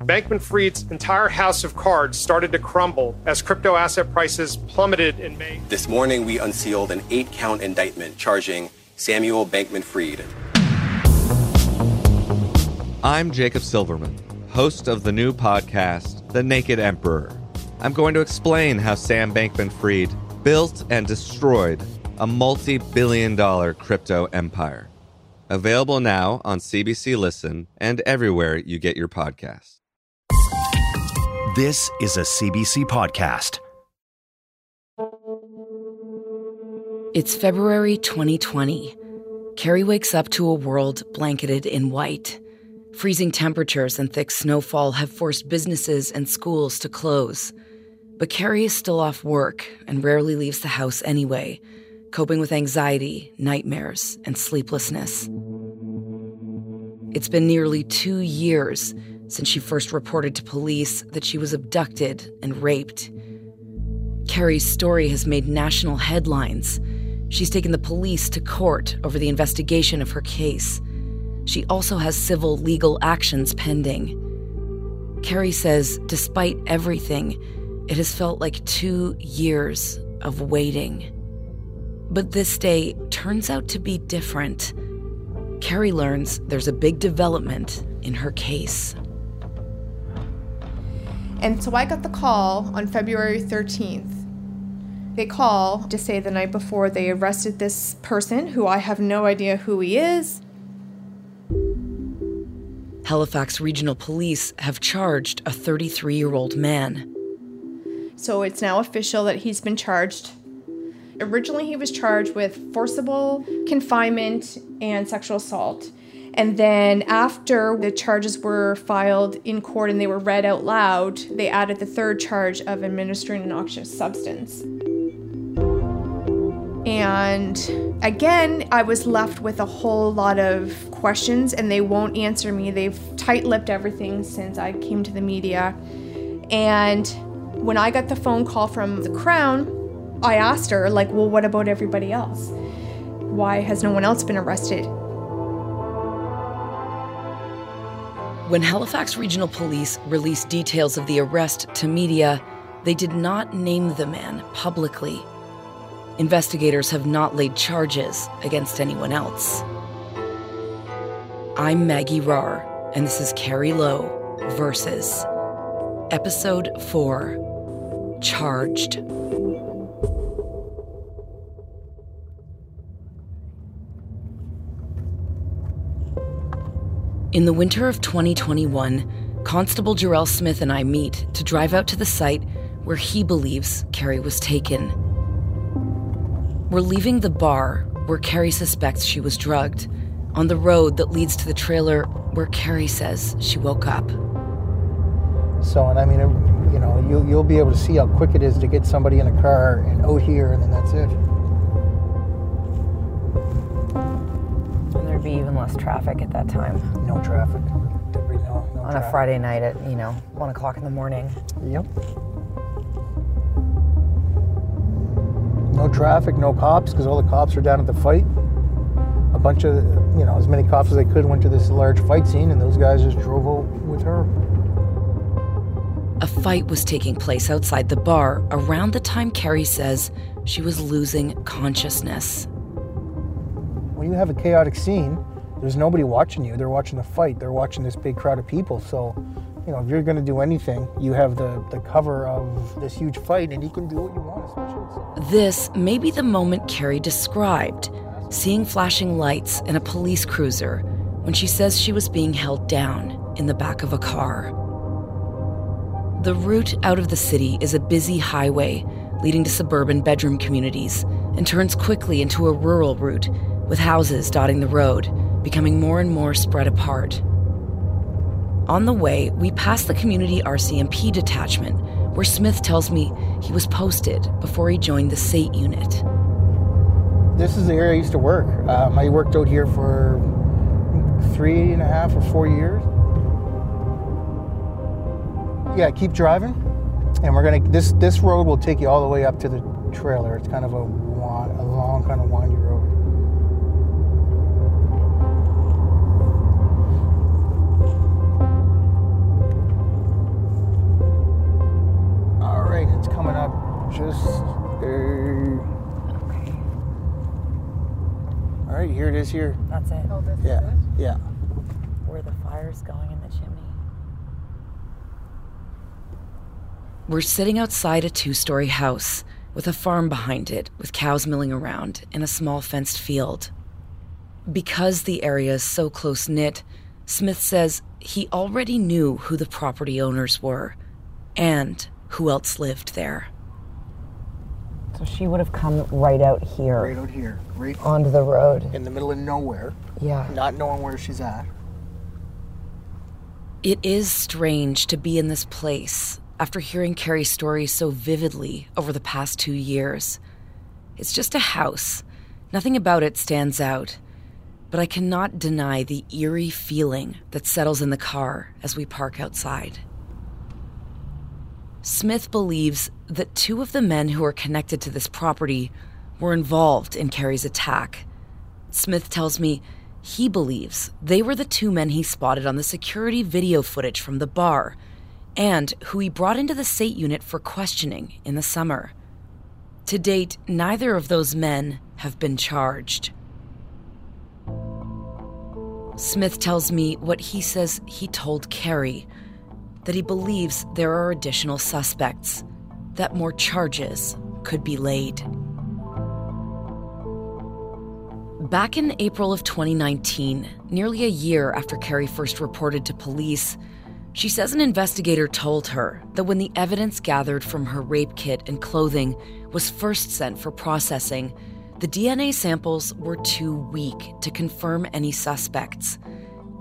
Bankman-Fried's entire house of cards started to crumble as crypto asset prices plummeted in May. This morning, we unsealed an 8-count indictment charging Samuel Bankman-Fried. I'm Jacob Silverman, host of the new podcast, The Naked Emperor. I'm going to explain how Sam Bankman-Fried built and destroyed a multi-billion-dollar crypto empire. Available now on CBC Listen and everywhere you get your podcasts. This is a CBC podcast. It's February 2020. Carrie wakes up to a world blanketed in white. Freezing temperatures and thick snowfall have forced businesses and schools to close. But Carrie is still off work and rarely leaves the house anyway, coping with anxiety, nightmares, and sleeplessness. It's been nearly 2 years since she first reported to police that she was abducted and raped. Carrie's story has made national headlines. She's taken the police to court over the investigation of her case. She also has civil legal actions pending. Carrie says, despite everything, it has felt like 2 years of waiting. But this day turns out to be different. Carrie learns there's a big development in her case. And so I got the call on February 13th. They call to say the night before they arrested this person who I have no idea who he is. Halifax Regional Police have charged a 33-year-old man. So it's now official that he's been charged. Originally, he was charged with forcible confinement and sexual assault. And then after the charges were filed in court and they were read out loud, they added the third charge of administering a noxious substance. And again, I was left with a whole lot of questions and they won't answer me. They've tight-lipped everything since I came to the media. And when I got the phone call from the Crown, I asked her, well, what about everybody else? Why has no one else been arrested? When Halifax Regional Police released details of the arrest to media, they did not name the man publicly. Investigators have not laid charges against anyone else. I'm Maggie Rahr, and this is Carrie Lowe Versus. Episode 4, Charged. In the winter of 2021, Constable Jarrell Smith and I meet to drive out to the site where he believes Carrie was taken. We're leaving the bar where Carrie suspects she was drugged, on the road that leads to the trailer where Carrie says she woke up. So, and I mean, you know, you'll be able to see how quick it is to get somebody in a car and out here, and then that's it. Be even less traffic at that time. No traffic. No on a Friday night at, 1 o'clock in the morning. Yep. No traffic, no cops, because all the cops are down at the fight. A bunch of, as many cops as they could went to this large fight scene, and those guys just drove over with her. A fight was taking place outside the bar around the time Carrie says she was losing consciousness. When you have a chaotic scene, there's nobody watching you. They're watching the fight. They're watching this big crowd of people. So, if you're going to do anything, you have the cover of this huge fight, and you can do what you want. Especially. This may be the moment Carrie described, seeing flashing lights in a police cruiser when she says she was being held down in the back of a car. The route out of the city is a busy highway leading to suburban bedroom communities and turns quickly into a rural route, with houses dotting the road, becoming more and more spread apart. On the way, we pass the community RCMP detachment, where Smith tells me he was posted before he joined the SAIT unit. This is the area I used to work. I worked out here for 3.5 or 4 years. Yeah, keep driving, and we're gonna. This road will take you all the way up to the trailer. It's kind of a long, kind of windy road. just okay. All right, here it is here. That's it. Oh, this yeah. is it? Yeah. Where the fire's going in the chimney. We're sitting outside a two-story house with a farm behind it, with cows milling around in a small fenced field. Because the area is so close-knit, Smith says he already knew who the property owners were and who else lived there. So she would have come right out here. Right out here. Right onto the road. In the middle of nowhere. Yeah. Not knowing where she's at. It is strange to be in this place after hearing Carrie's story so vividly over the past 2 years. It's just a house. Nothing about it stands out. But I cannot deny the eerie feeling that settles in the car as we park outside. Smith believes that two of the men who are connected to this property were involved in Carrie's attack. Smith tells me he believes they were the two men he spotted on the security video footage from the bar and who he brought into the SAIT unit for questioning in the summer. To date, neither of those men have been charged. Smith tells me what he says he told Carrie, that he believes there are additional suspects, that more charges could be laid. Back in April of 2019, nearly a year after Carrie first reported to police, she says an investigator told her that when the evidence gathered from her rape kit and clothing was first sent for processing, the DNA samples were too weak to confirm any suspects.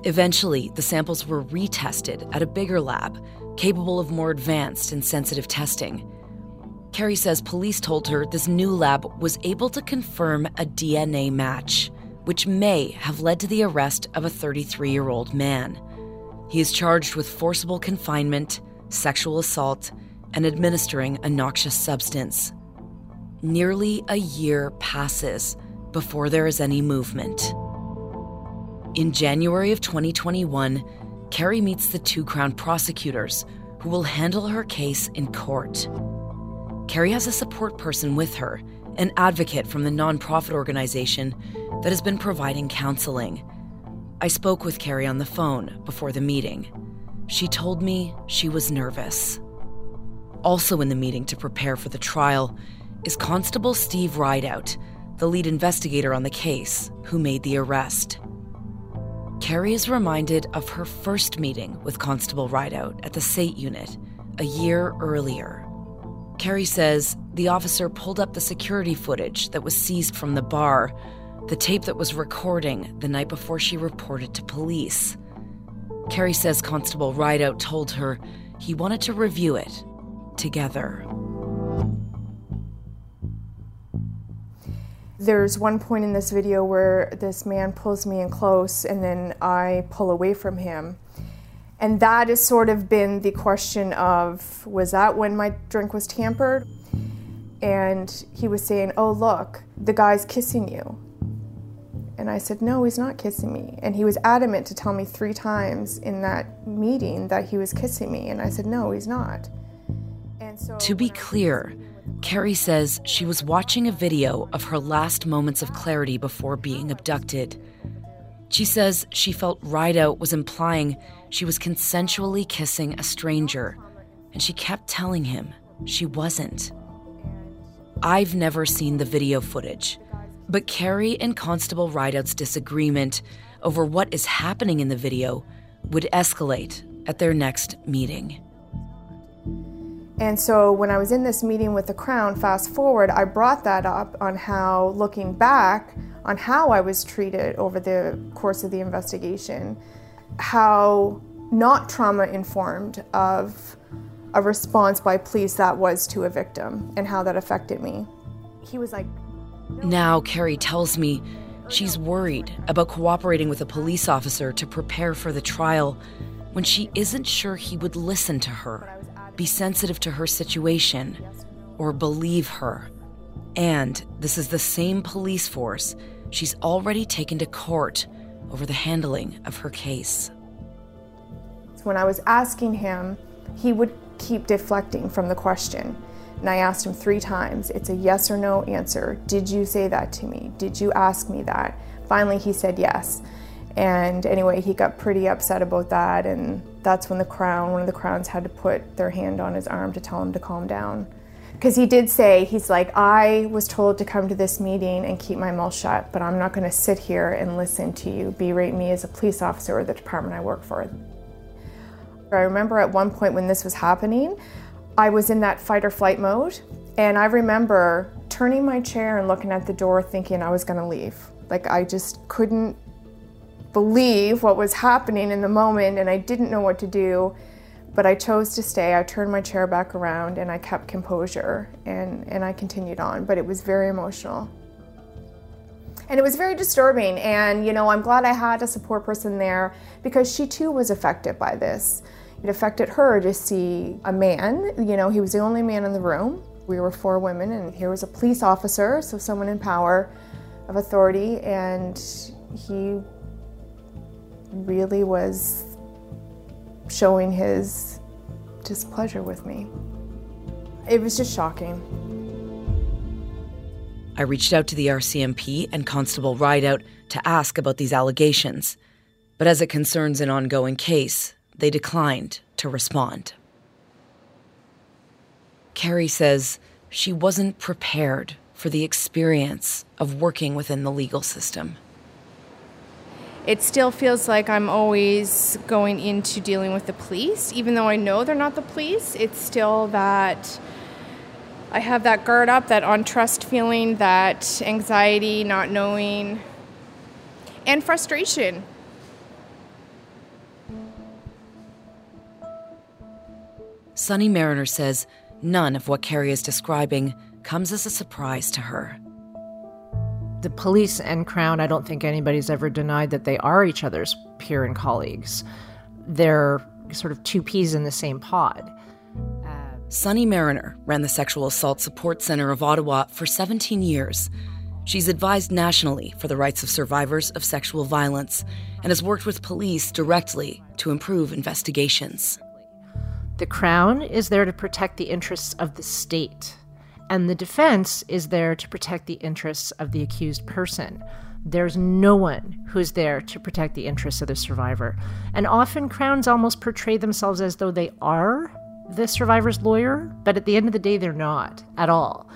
Eventually, the samples were retested at a bigger lab, capable of more advanced and sensitive testing. Carrie says police told her this new lab was able to confirm a DNA match, which may have led to the arrest of a 33-year-old man. He is charged with forcible confinement, sexual assault, and administering a noxious substance. Nearly a year passes before there is any movement. In January of 2021, Carrie meets the two Crown prosecutors who will handle her case in court. Carrie has a support person with her, an advocate from the nonprofit organization that has been providing counseling. I spoke with Carrie on the phone before the meeting. She told me she was nervous. Also in the meeting to prepare for the trial is Constable Steve Rideout, the lead investigator on the case, who made the arrest. Carrie is reminded of her first meeting with Constable Rideout at the SAIT unit a year earlier. Carrie says the officer pulled up the security footage that was seized from the bar, the tape that was recording the night before she reported to police. Carrie says Constable Rideout told her he wanted to review it together. There's one point in this video where this man pulls me in close and then I pull away from him. And that has sort of been the question of, was that when my drink was tampered? And he was saying, oh, look, the guy's kissing you. And I said, no, he's not kissing me. And he was adamant to tell me 3 times in that meeting that he was kissing me. And I said, no, he's not. And so to be clear, Carrie says she was watching a video of her last moments of clarity before being abducted. She says she felt Rideout was implying she was consensually kissing a stranger, and she kept telling him she wasn't. I've never seen the video footage, but Carrie and Constable Rideout's disagreement over what is happening in the video would escalate at their next meeting. And so when I was in this meeting with the Crown, fast forward, I brought that up on how, looking back on how I was treated over the course of the investigation, how not trauma-informed of a response by police that was to a victim and how that affected me. He was like... No. Now Carrie tells me she's worried about cooperating with a police officer to prepare for the trial when she isn't sure he would listen to her, be sensitive to her situation, or believe her. And this is the same police force she's already taken to court over the handling of her case. When I was asking him, he would keep deflecting from the question. And I asked him 3 times. It's a yes or no answer. Did you say that to me? Did you ask me that? Finally, he said yes. And anyway, he got pretty upset about that. And that's when the Crown, one of the Crowns had to put their hand on his arm to tell him to calm down. Because he did say, he's like, I was told to come to this meeting and keep my mouth shut, but I'm not going to sit here and listen to you berate me as a police officer or the department I work for. I remember at one point when this was happening, I was in that fight or flight mode, and I remember turning my chair and looking at the door thinking I was going to leave. Like, I just couldn't believe what was happening in the moment, and I didn't know what to do, but I chose to stay. I turned my chair back around, and I kept composure, and I continued on, but it was very emotional. And it was very disturbing, and, you know, I'm glad I had a support person there because she, too, was affected by this. It affected her to see a man. You know, he was the only man in the room. We were 4 women, and here was a police officer, so someone in power of authority, and he really was showing his displeasure with me. It was just shocking. I reached out to the RCMP and Constable Rideout to ask about these allegations, but as it concerns an ongoing case, they declined to respond. Carrie says she wasn't prepared for the experience of working within the legal system. It still feels like I'm always going into dealing with the police. Even though I know they're not the police, it's still that I have that guard up, that untrust feeling, that anxiety, not knowing, and frustration. Sunny Marriner says none of what Carrie is describing comes as a surprise to her. The police and Crown, I don't think anybody's ever denied that they are each other's peer and colleagues. They're sort of 2 peas in the same pod. Sunny Marriner ran the Sexual Assault Support Centre of Ottawa for 17 years. She's advised nationally for the rights of survivors of sexual violence and has worked with police directly to improve investigations. The Crown is there to protect the interests of the state, and the defense is there to protect the interests of the accused person. There's no one who's there to protect the interests of the survivor. And often Crowns almost portray themselves as though they are the survivor's lawyer, but at the end of the day, they're not at all.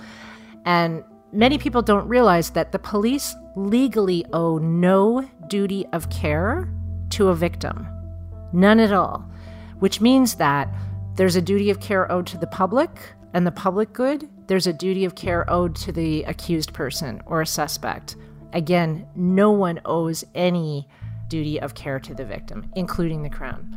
And many people don't realize that the police legally owe no duty of care to a victim. None at all. Which means that there's a duty of care owed to the public and the public good. There's a duty of care owed to the accused person or a suspect. Again, no one owes any duty of care to the victim, including the Crown.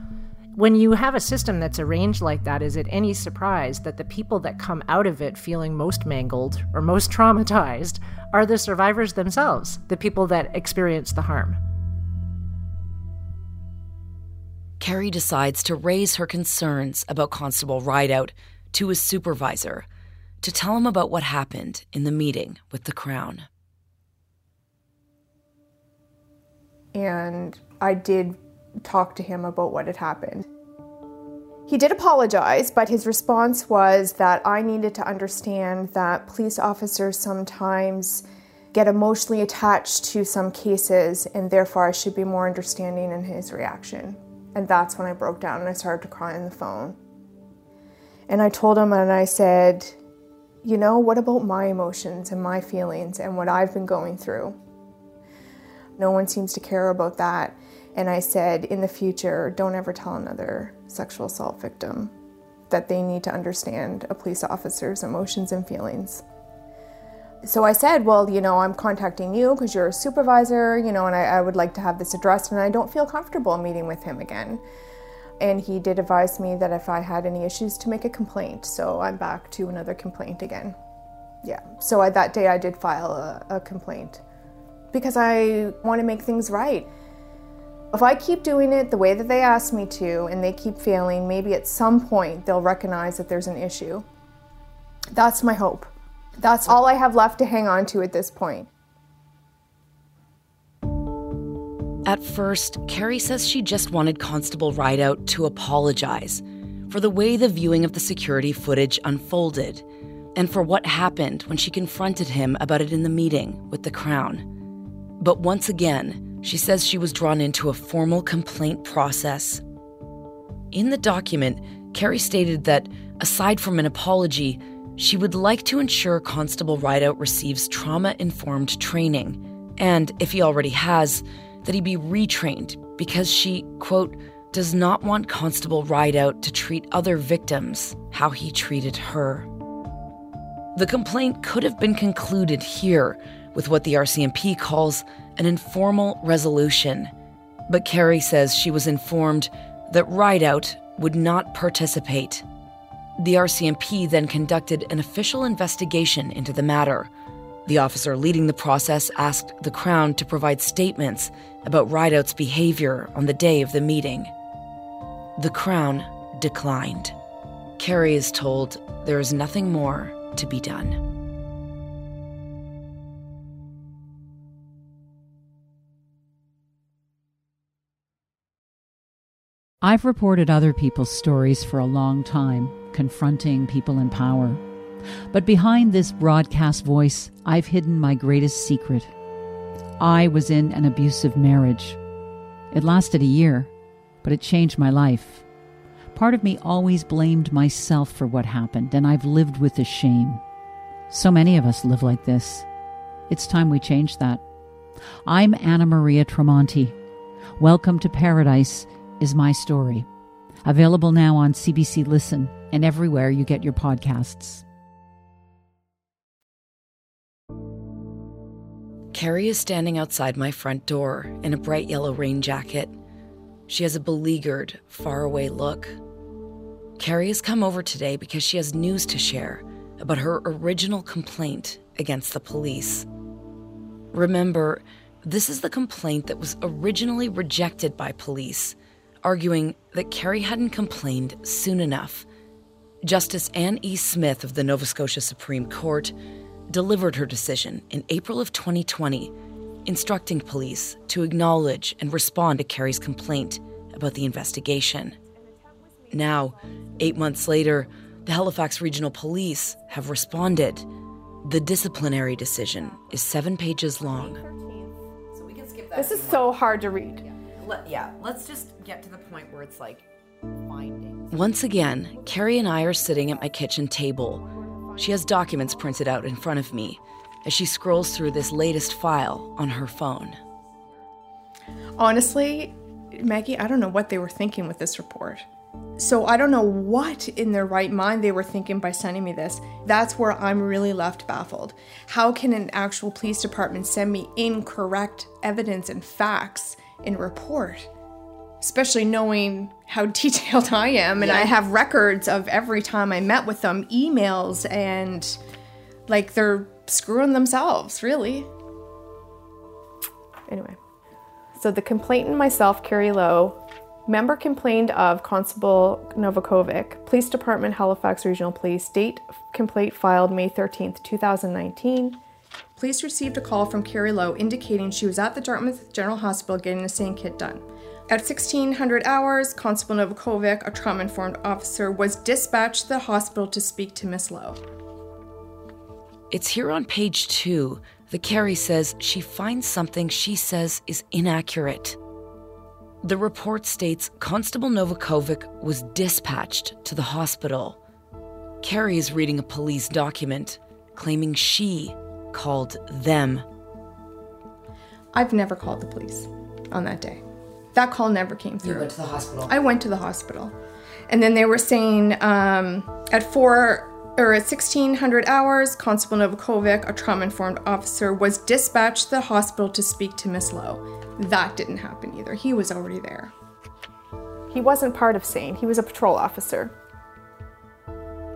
When you have a system that's arranged like that, is it any surprise that the people that come out of it feeling most mangled or most traumatized are the survivors themselves, the people that experience the harm? Carrie decides to raise her concerns about Constable Rideout to his supervisor to tell him about what happened in the meeting with the Crown. And I did talk to him about what had happened. He did apologize, but his response was that I needed to understand that police officers sometimes get emotionally attached to some cases, and therefore I should be more understanding in his reaction. And that's when I broke down and I started to cry on the phone. And I told him and I said, you know, what about my emotions and my feelings and what I've been going through? No one seems to care about that. And I said, in the future, don't ever tell another sexual assault victim that they need to understand a police officer's emotions and feelings. So I said, well, you know, I'm contacting you because you're a supervisor, you know, and I would like to have this addressed, and I don't feel comfortable meeting with him again. And he did advise me that if I had any issues to make a complaint, so I'm back to another complaint again. Yeah, so that day I did file a complaint because I want to make things right. If I keep doing it the way that they asked me to and they keep failing, maybe at some point they'll recognize that there's an issue. That's my hope. That's all I have left to hang on to at this point. At first, Carrie says she just wanted Constable Rideout to apologize for the way the viewing of the security footage unfolded and for what happened when she confronted him about it in the meeting with the Crown. But once again, she says she was drawn into a formal complaint process. In the document, Carrie stated that, aside from an apology, she would like to ensure Constable Rideout receives trauma-informed training, and, if he already has, that he be retrained because she, quote, does not want Constable Rideout to treat other victims how he treated her. The complaint could have been concluded here with what the RCMP calls an informal resolution, but Carrie says she was informed that Rideout would not participate. The RCMP then conducted an official investigation into the matter. The officer leading the process asked the Crown to provide statements about Rideout's behavior on the day of the meeting. The Crown declined. Carrie is told there is nothing more to be done. I've reported other people's stories for a long time, confronting people in power. But behind this broadcast voice, I've hidden my greatest secret. I was in an abusive marriage. It lasted a year, but it changed my life. Part of me always blamed myself for what happened, and I've lived with the shame. So many of us live like this. It's time we change that. I'm Anna Maria Tremonti. Welcome to Paradise is my story. Available now on CBC Listen and everywhere you get your podcasts. Carrie is standing outside my front door in a bright yellow rain jacket. She has a beleaguered, faraway look. Carrie has come over today because she has news to share about her original complaint against the police. Remember, this is the complaint that was originally rejected by police, arguing that Carrie hadn't complained soon enough. Justice Anne E. Smith of the Nova Scotia Supreme Court delivered her decision in April of 2020, instructing police to acknowledge and respond to Carrie's complaint about the investigation. Now, 8 months later, the Halifax Regional Police have responded. The disciplinary decision is 7 pages long. This is so hard to read. Yeah, let's just get to the point where it's like finding. Once again, Carrie and I are sitting at my kitchen table. She has documents printed out in front of me as she scrolls through this latest file on her phone. Honestly, Maggie, I don't know what they were thinking with this report. So I don't know what in their right mind they were thinking by sending me this. That's where I'm really left baffled. How can an actual police department send me incorrect evidence and facts in a report, especially knowing how detailed I am? And yeah. I have records of every time I met with them, emails, and like they're screwing themselves, really. Anyway, so the complainant myself, Carrie Lowe, member complained of Constable Novakovic, Police Department, Halifax Regional Police, date complaint filed May 13th, 2019. Police received a call from Carrie Lowe indicating she was at the Dartmouth General Hospital getting a SANE kit done. At 1600 hours, Constable Novakovic, a trauma-informed officer, was dispatched to the hospital to speak to Miss Lowe. It's here on page 2 that Carrie says she finds something she says is inaccurate. The report states Constable Novakovic was dispatched to the hospital. Carrie is reading a police document claiming she called them. I've never called the police on that day. That call never came through. You went to the hospital. I went to the hospital. And then they were saying at 1600 hours, Constable Novakovic, a trauma-informed officer, was dispatched to the hospital to speak to Miss Lowe. That didn't happen either. He was already there. He wasn't part of SANE. He was a patrol officer.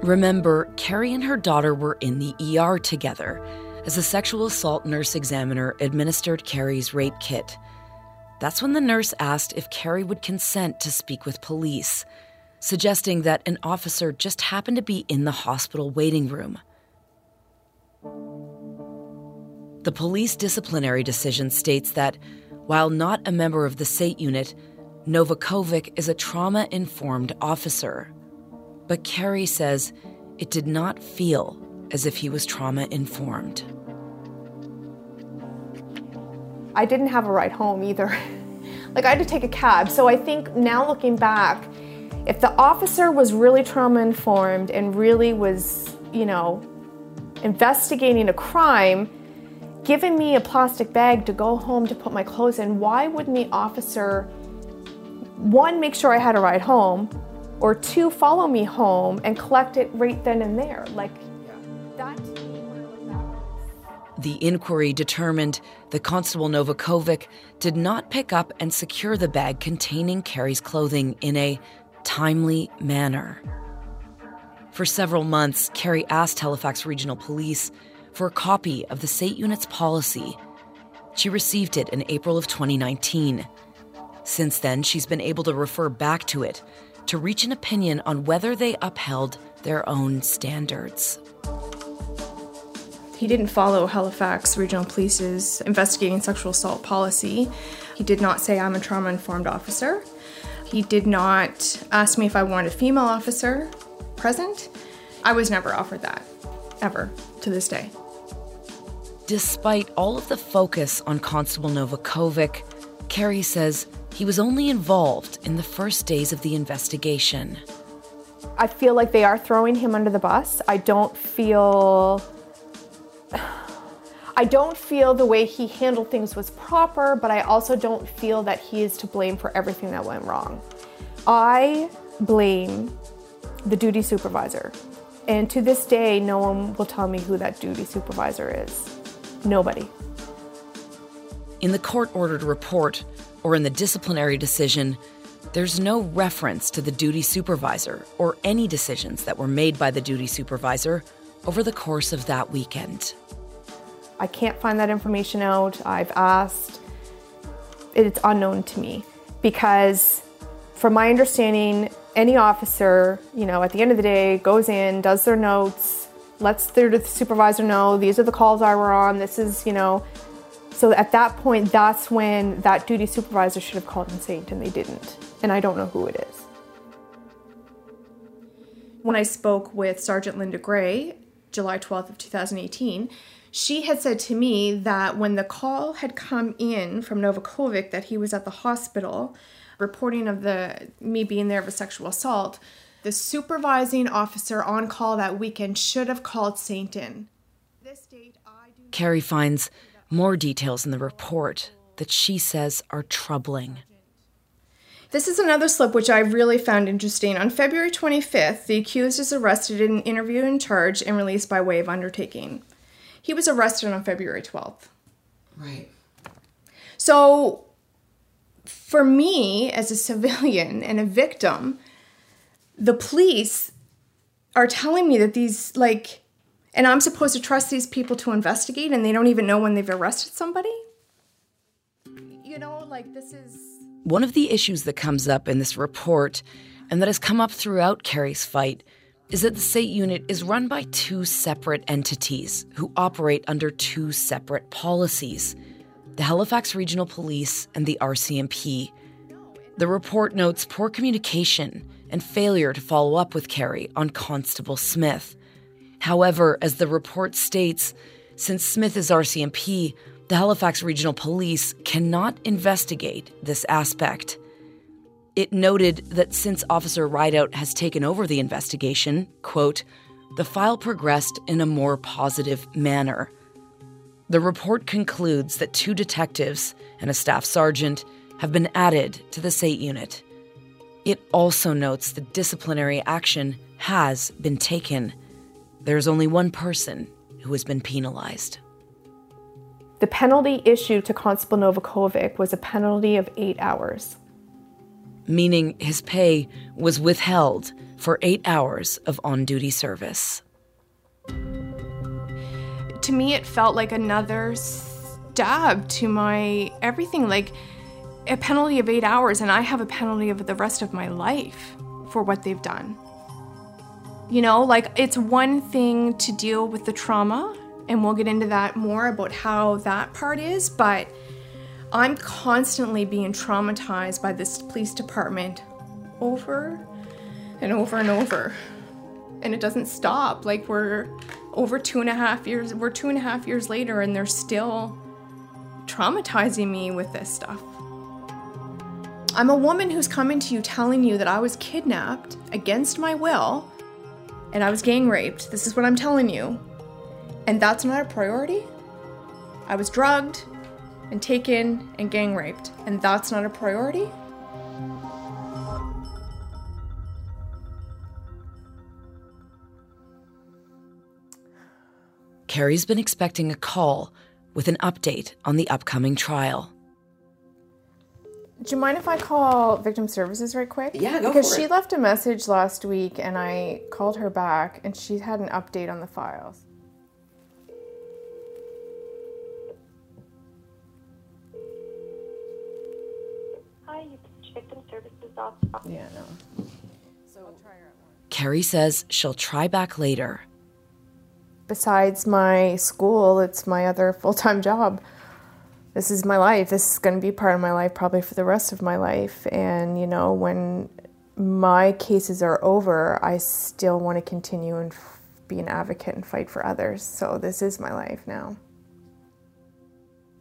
Remember, Carrie and her daughter were in the ER together as a sexual assault nurse examiner administered Carrie's rape kit. That's when the nurse asked if Carrie would consent to speak with police, suggesting that an officer just happened to be in the hospital waiting room. The police disciplinary decision states that, while not a member of the SAIT unit, Novakovic is a trauma-informed officer. But Carrie says it did not feel as if he was trauma-informed. I didn't have a ride home either. Like, I had to take a cab. So I think now looking back, if the officer was really trauma-informed and really was, you know, investigating a crime, giving me a plastic bag to go home to put my clothes in, why wouldn't the officer, one, make sure I had a ride home, or two, follow me home and collect it right then and there? Like, that. The inquiry determined that Constable Novakovic did not pick up and secure the bag containing Carrie's clothing in a timely manner. For several months, Carrie asked Halifax Regional Police for a copy of the SAIT unit's policy. She received it in April of 2019. Since then, she's been able to refer back to it to reach an opinion on whether they upheld their own standards. He didn't follow Halifax Regional Police's investigating sexual assault policy. He did not say, I'm a trauma-informed officer. He did not ask me if I wanted a female officer present. I was never offered that, ever, to this day. Despite all of the focus on Constable Novakovic, Carrie says he was only involved in the first days of the investigation. I feel like they are throwing him under the bus. I don't feel the way he handled things was proper, but I also don't feel that he is to blame for everything that went wrong. I blame the duty supervisor. And to this day, no one will tell me who that duty supervisor is. Nobody. In the court-ordered report, or in the disciplinary decision, there's no reference to the duty supervisor or any decisions that were made by the duty supervisor over the course of that weekend. I can't find that information out. I've asked. It's unknown to me because, from my understanding, any officer, you know, at the end of the day, goes in, does their notes, lets the supervisor know, these are the calls I were on, this is, you know. So at that point, that's when that duty supervisor should have called in SAIT, and they didn't. And I don't know who it is. When I spoke with Sergeant Linda Gray, July 12th of 2018, she had said to me that when the call had come in from Novakovic that he was at the hospital reporting of me being there of a sexual assault, the supervising officer on call that weekend should have called SAIT in. Carrie finds more details in the report that she says are troubling. This is another slip which I really found interesting. On February 25th, the accused is arrested in an interview and charged and released by way of undertaking. He was arrested on February 12th. Right. So, for me, as a civilian and a victim, the police are telling me that these, like, and I'm supposed to trust these people to investigate, and they don't even know when they've arrested somebody? You know, like, this is... One of the issues that comes up in this report, and that has come up throughout Carrie's fight, is that the SAIT unit is run by two separate entities who operate under two separate policies, the Halifax Regional Police and the RCMP. The report notes poor communication and failure to follow up with Carrie on Constable Smith. However, as the report states, since Smith is RCMP, the Halifax Regional Police cannot investigate this aspect. It noted that since Officer Rideout has taken over the investigation, quote, the file progressed in a more positive manner. The report concludes that two detectives and a staff sergeant have been added to the SAIT unit. It also notes that disciplinary action has been taken. There's only one person who has been penalized. The penalty issued to Constable Novakovic was a penalty of 8 hours. Meaning his pay was withheld for 8 hours of on-duty service. To me, it felt like another stab to my everything, like a penalty of 8 hours, and I have a penalty of the rest of my life for what they've done. You know, like, it's one thing to deal with the trauma, and we'll get into that more about how that part is, but I'm constantly being traumatized by this police department over and over and over. And it doesn't stop. Like, we're over 2.5 years, we're 2.5 years later, and they're still traumatizing me with this stuff. I'm a woman who's coming to you telling you that I was kidnapped against my will and I was gang raped. This is what I'm telling you. And that's not a priority? I was drugged and taken and gang raped, and that's not a priority? Carrie's been expecting a call with an update on the upcoming trial. Do you mind if I call Victim Services right quick? Yeah, go for it. Because she left a message last week, and I called her back, and she had an update on the files. Hi, it's Victim Services office. Yeah, no. So I'll try her at once. Carrie says she'll try back later. Besides my school, it's my other full-time job. This is my life. This is going to be part of my life probably for the rest of my life. And, you know, when my cases are over, I still want to continue and be an advocate and fight for others. So this is my life now.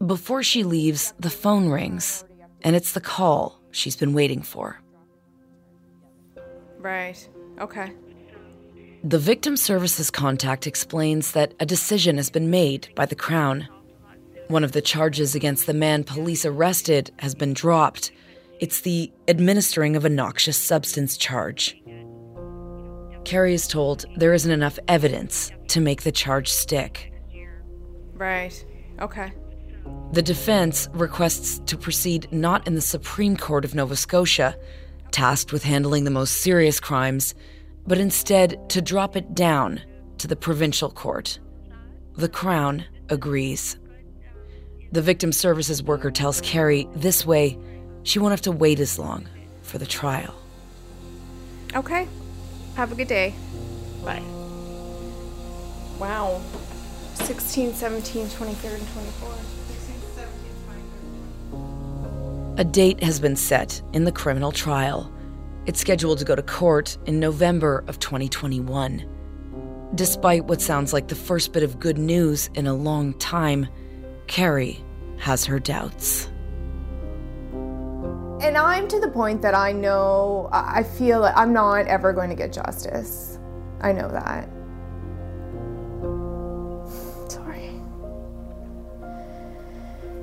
Before she leaves, the phone rings, and it's the call she's been waiting for. Right. Okay. The Victim Services contact explains that a decision has been made by the Crown. One of the charges against the man police arrested has been dropped. It's the administering of a noxious substance charge. Carrie is told there isn't enough evidence to make the charge stick. Right. Okay. The defense requests to proceed not in the Supreme Court of Nova Scotia, tasked with handling the most serious crimes, but instead to drop it down to the provincial court. The Crown agrees. The victim services worker tells Carrie this way she won't have to wait as long for the trial. Okay. Have a good day. Bye. Wow. 16, 17, 23rd, and 24th. 16, 17, 23rd. A date has been set in the criminal trial. It's scheduled to go to court in November of 2021. Despite what sounds like the first bit of good news in a long time, Carrie has her doubts. And I'm to the point that I know, I feel like I'm not ever going to get justice. I know that. Sorry.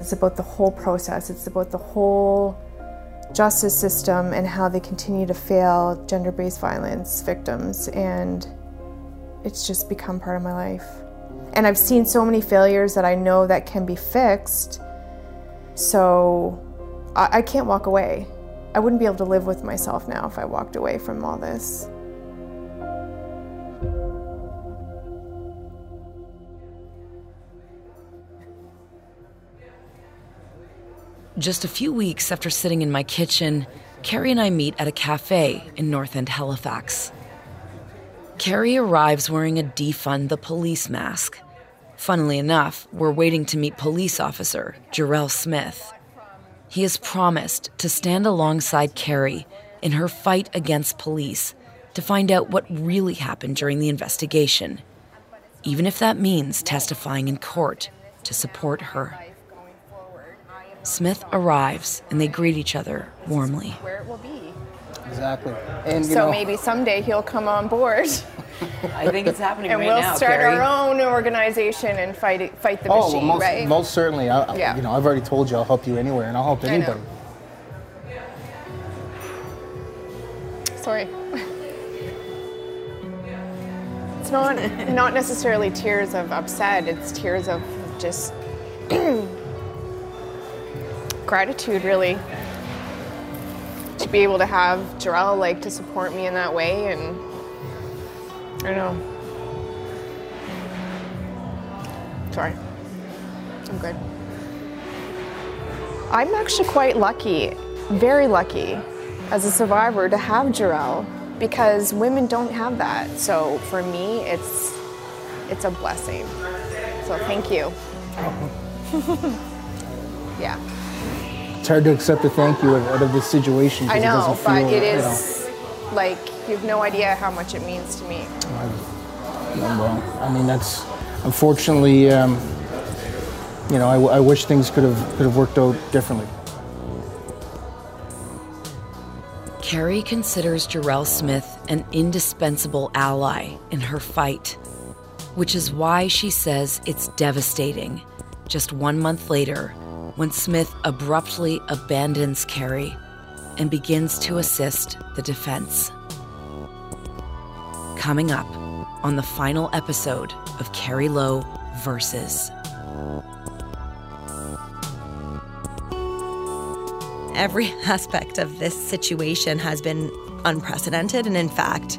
It's about the whole process. It's about the whole justice system and how they continue to fail gender-based violence victims. And it's just become part of my life. And I've seen so many failures that I know that can be fixed, so I can't walk away. I wouldn't be able to live with myself now if I walked away from all this. Just a few weeks after sitting in my kitchen, Carrie and I meet at a cafe in North End, Halifax. Carrie arrives wearing a defund the police mask. Funnily enough, we're waiting to meet police officer Jarrell Smith. He has promised to stand alongside Carrie in her fight against police to find out what really happened during the investigation, even if that means testifying in court to support her. Smith arrives and they greet each other warmly. Where it will be. Exactly. And, so maybe someday he'll come on board. I think it's happening right now, and we'll start Carrie. Our own organization and fight the machine, well, right? Oh, most certainly. Yeah. You know, I've already told you I'll help you anywhere, and I'll help anybody. Sorry. It's not necessarily tears of upset. It's tears of just gratitude, really. To be able to have Jarrell to support me in that way, and I don't know. Sorry, I'm good. I'm actually quite lucky, very lucky, as a survivor to have Jarrell, because women don't have that. So for me, it's a blessing. So thank you. Yeah. It's hard to accept a thank you out of this situation. I know, but it is, you know. You've no idea how much it means to me. well, I mean, that's unfortunately, you know, I wish things could have worked out differently. Carrie considers Jarrell Smith an indispensable ally in her fight, which is why she says it's devastating. Just 1 month later, when Smith abruptly abandons Carrie and begins to assist the defense. Coming up on the final episode of Carrie Lowe Versus. Every aspect of this situation has been unprecedented, and in fact,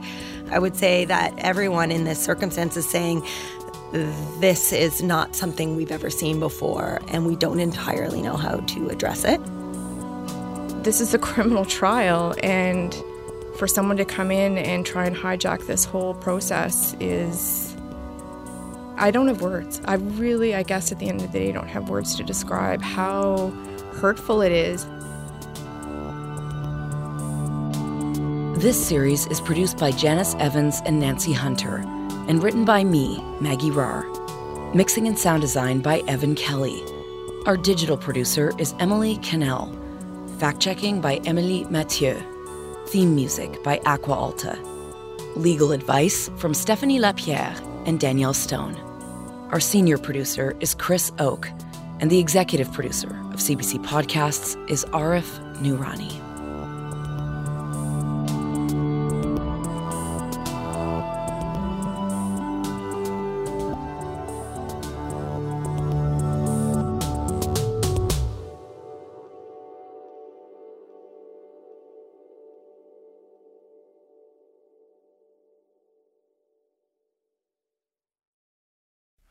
I would say that everyone in this circumstance is saying this is not something we've ever seen before, and we don't entirely know how to address it. This is a criminal trial, and for someone to come in and try and hijack this whole process is... I don't have words. I really, I guess at the end of the day, don't have words to describe how hurtful it is. This series is produced by Janice Evans and Nancy Hunter, and written by me, Maggie Rahr. Mixing and sound design by Evan Kelly. Our digital producer is Emily Cannell. Fact-checking by Emily Mathieu. Theme music by Aqua Alta. Legal advice from Stephanie Lapierre and Danielle Stone. Our senior producer is Chris Oak, and the executive producer of CBC Podcasts is Arif Nurani.